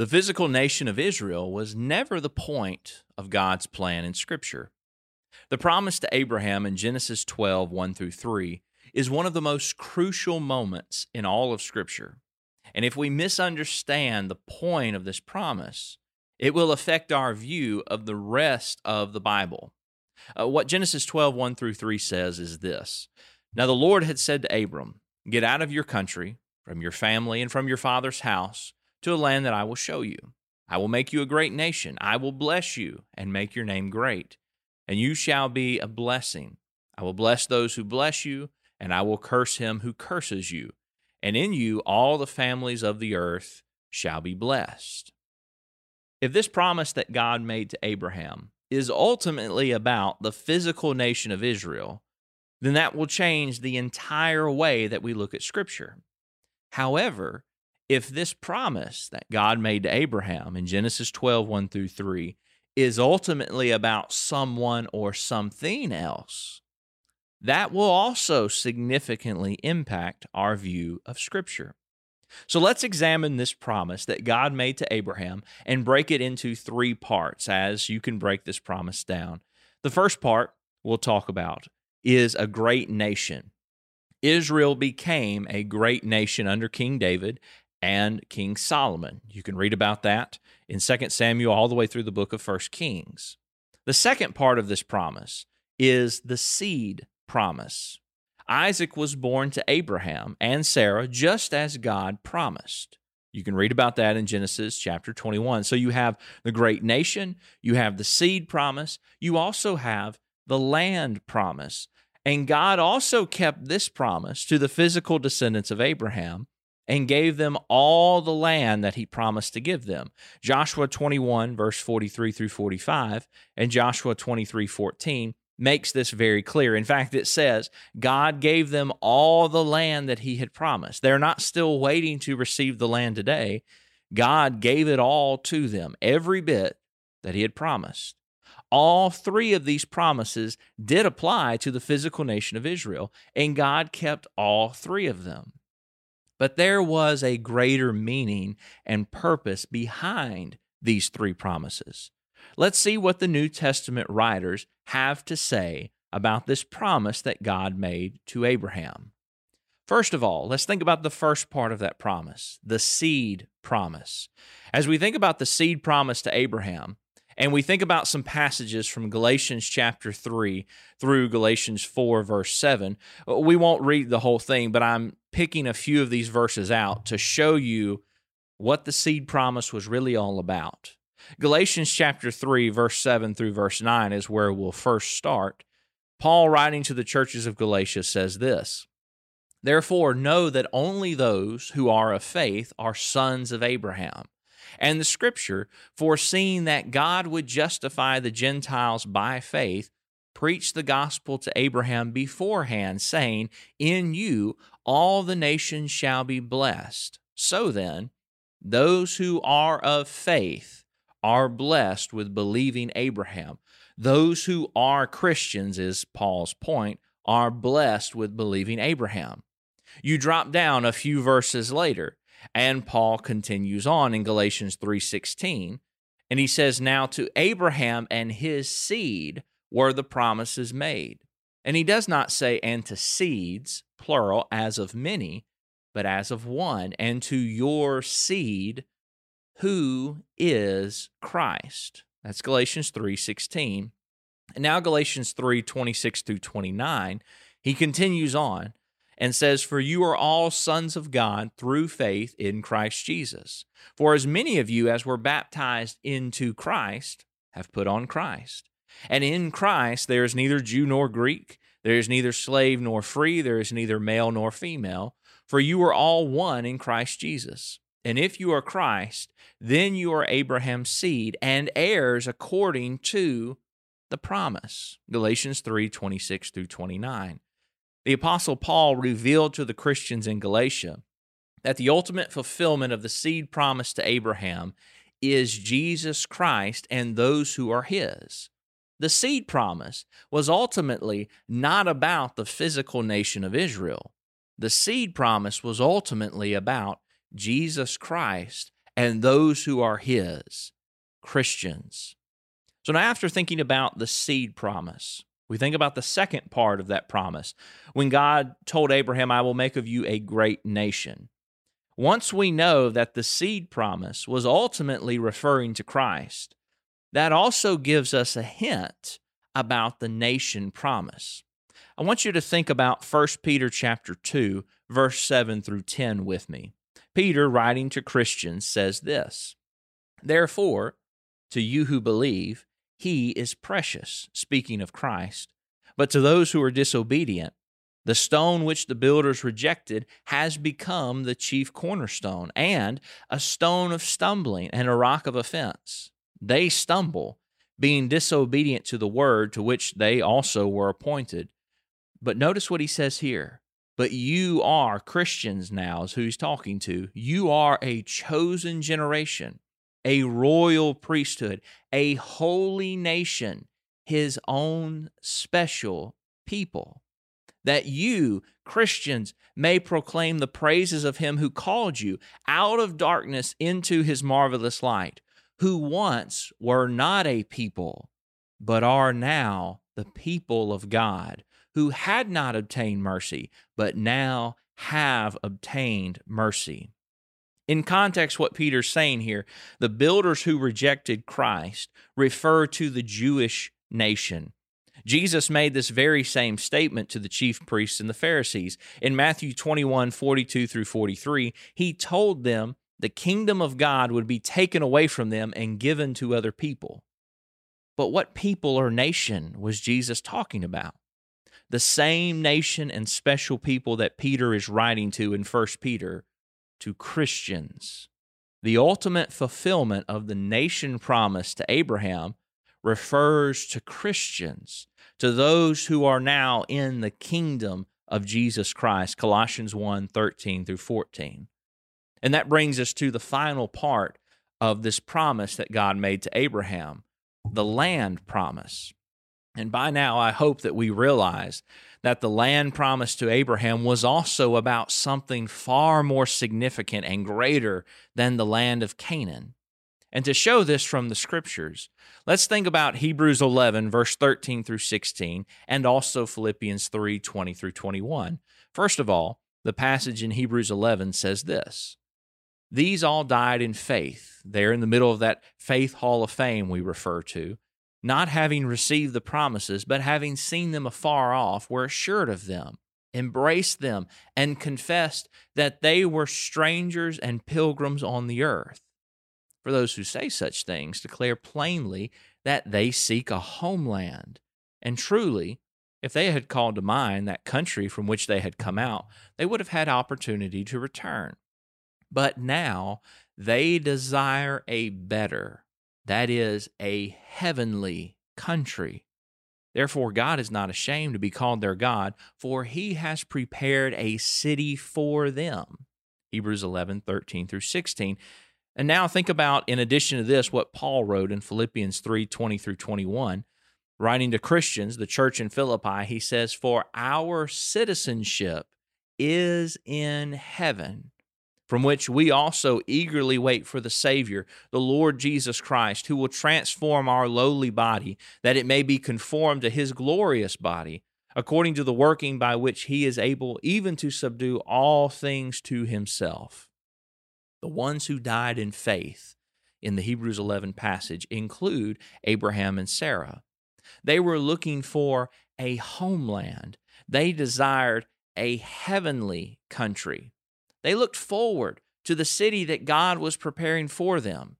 The physical nation of Israel was never the point of God's plan in Scripture. The promise to Abraham in Genesis 12, 1-3 is one of the most crucial moments in all of Scripture. And if we misunderstand the point of this promise, it will affect our view of the rest of the Bible. What Genesis 12, 1-3 says is this: "Now the Lord had said to Abram, 'Get out of your country, from your family, and from your father's house, to a land that I will show you. I will make you a great nation. I will bless you and make your name great, and you shall be a blessing. I will bless those who bless you, and I will curse him who curses you. And in you all the families of the earth shall be blessed.'" If this promise that God made to Abraham is ultimately about the physical nation of Israel, then that will change the entire way that we look at Scripture. However, if this promise that God made to Abraham in Genesis 12, 1-3 is ultimately about someone or something else, that will also significantly impact our view of Scripture. So let's examine this promise that God made to Abraham and break it into three parts, as you can break this promise down. The first part we'll talk about is a great nation. Israel became a great nation under King David and King Solomon. You can read about that in 2 Samuel all the way through the book of 1 Kings. The second part of this promise is the seed promise. Isaac was born to Abraham and Sarah just as God promised. You can read about that in Genesis chapter 21. So you have the great nation, you have the seed promise, you also have the land promise. And God also kept this promise to the physical descendants of Abraham and gave them all the land that he promised to give them. Joshua 21, verse 43 through 45, and Joshua 23, 14, makes this very clear. In fact, it says, God gave them all the land that he had promised. They're not still waiting to receive the land today. God gave it all to them, every bit that he had promised. All three of these promises did apply to the physical nation of Israel, and God kept all three of them. But there was a greater meaning and purpose behind these three promises. Let's see what the New Testament writers have to say about this promise that God made to Abraham. First of all, let's think about the first part of that promise, the seed promise. As we think about the seed promise to Abraham, and we think about some passages from Galatians chapter 3 through Galatians 4, verse 7, we won't read the whole thing, but I'm picking a few of these verses out to show you what the seed promise was really all about. Galatians chapter 3, verse 7 through verse 9 is where we'll first start. Paul, writing to the churches of Galatia, says this: "Therefore know that only those who are of faith are sons of Abraham. And the Scripture, foreseeing that God would justify the Gentiles by faith, preached the gospel to Abraham beforehand, saying, 'In you all the nations shall be blessed.' So then, those who are of faith are blessed with believing Abraham." Those who are Christians, is Paul's point, are blessed with believing Abraham. You drop down a few verses later, and Paul continues on in Galatians 3:16, and he says, "Now to Abraham and his seed were the promises made." And he does not say, "and to seeds," plural, as of many, but as of one, "and to your seed, who is Christ." That's Galatians 3:16. And now Galatians 3:26 through 29, he continues on and says, "For you are all sons of God through faith in Christ Jesus. For as many of you as were baptized into Christ have put on Christ. And in Christ there is neither Jew nor Greek, there is neither slave nor free, there is neither male nor female, for you are all one in Christ Jesus. And if you are Christ, then you are Abraham's seed and heirs according to the promise." Galatians 3:26 through 29. The Apostle Paul revealed to the Christians in Galatia that the ultimate fulfillment of the seed promise to Abraham is Jesus Christ and those who are his. The seed promise was ultimately not about the physical nation of Israel. The seed promise was ultimately about Jesus Christ and those who are his, Christians. So now after thinking about the seed promise, we think about the second part of that promise. When God told Abraham, I will make of you a great nation. Once we know that the seed promise was ultimately referring to Christ, that also gives us a hint about the nation promise. I want you to think about 1 Peter chapter 2, verse 7 through 10 with me. Peter, writing to Christians, says this, Therefore, to you who believe, he is precious, speaking of Christ. But to those who are disobedient, the stone which the builders rejected has become the chief cornerstone, and a stone of stumbling and a rock of offense. They stumble, being disobedient to the word to which they also were appointed. But notice what he says here. But you are Christians now, is who he's talking to. You are a chosen generation, a royal priesthood, a holy nation, his own special people, that you, Christians, may proclaim the praises of him who called you out of darkness into his marvelous light, who once were not a people, but are now the people of God, who had not obtained mercy, but now have obtained mercy. In context, what Peter's saying here, the builders who rejected Christ refer to the Jewish nation. Jesus made this very same statement to the chief priests and the Pharisees. In Matthew 21, 42 through 43, he told them the kingdom of God would be taken away from them and given to other people. But what people or nation was Jesus talking about? The same nation and special people that Peter is writing to in 1 Peter, to Christians. The ultimate fulfillment of the nation promise to Abraham refers to Christians, to those who are now in the kingdom of Jesus Christ, Colossians 1, 13 through 14. And that brings us to the final part of this promise that God made to Abraham, the land promise. And by now, I hope that we realize that the land promised to Abraham was also about something far more significant and greater than the land of Canaan. And to show this from the Scriptures, let's think about Hebrews 11, verse 13 through 16, and also Philippians 3, 20 through 21. First of all, the passage in Hebrews 11 says this, These all died in faith, there in the middle of that faith hall of fame we refer to, not having received the promises, but having seen them afar off, were assured of them, embraced them, and confessed that they were strangers and pilgrims on the earth. For those who say such things declare plainly that they seek a homeland. And truly, if they had called to mind that country from which they had come out, they would have had opportunity to return. But now they desire a better, that is, a heavenly country. Therefore, God is not ashamed to be called their God, for he has prepared a city for them. Hebrews 11, 13 through 16. And now think about, in addition to this, what Paul wrote in Philippians 3, 20 through 21. Writing to Christians, the church in Philippi, he says, For our citizenship is in heaven, from which we also eagerly wait for the Savior, the Lord Jesus Christ, who will transform our lowly body, that it may be conformed to his glorious body, according to the working by which he is able even to subdue all things to himself. The ones who died in faith in the Hebrews 11 passage include Abraham and Sarah. They were looking for a homeland. They desired a heavenly country. They looked forward to the city that God was preparing for them.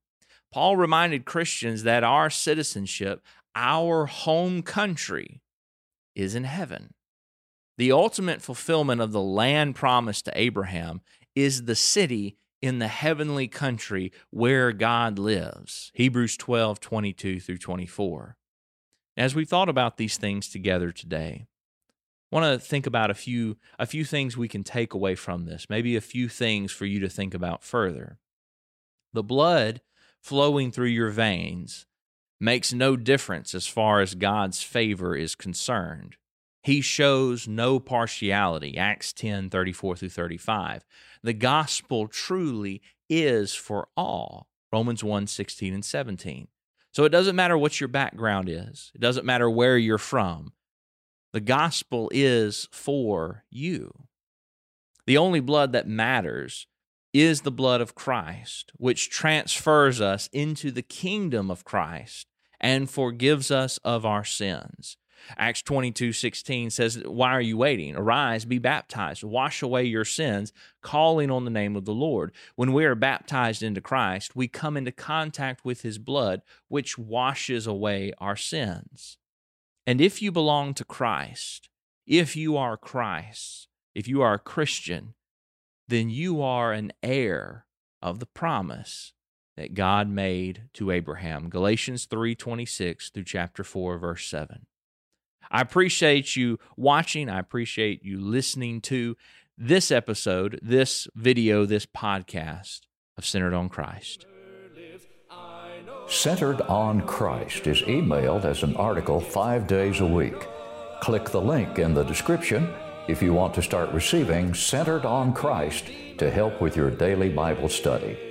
Paul reminded Christians that our citizenship, our home country, is in heaven. The ultimate fulfillment of the land promised to Abraham is the city in the heavenly country where God lives. Hebrews 12, 22 through 24. As we've thought about these things together today, I want to think about a few things we can take away from this, maybe a few things for you to think about further. The blood flowing through your veins makes no difference as far as God's favor is concerned. He shows no partiality, Acts 10, 34 through 35. The gospel truly is for all, Romans 1, 16 and 17. So it doesn't matter what your background is. It doesn't matter where you're from. The gospel is for you. The only blood that matters is the blood of Christ, which transfers us into the kingdom of Christ and forgives us of our sins. Acts 22:16 says, "Why are you waiting? Arise, be baptized, wash away your sins, calling on the name of the Lord." When we are baptized into Christ, we come into contact with His blood, which washes away our sins. And if you belong to Christ, if you are Christ's, if you are a Christian, then you are an heir of the promise that God made to Abraham. Galatians 3:26 through chapter 4, verse 7. I appreciate you watching. I appreciate you listening to this episode, this video, this podcast of Centered on Christ. Centered on Christ is emailed as an article 5 days a week. Click the link in the description if you want to start receiving Centered on Christ to help with your daily Bible study.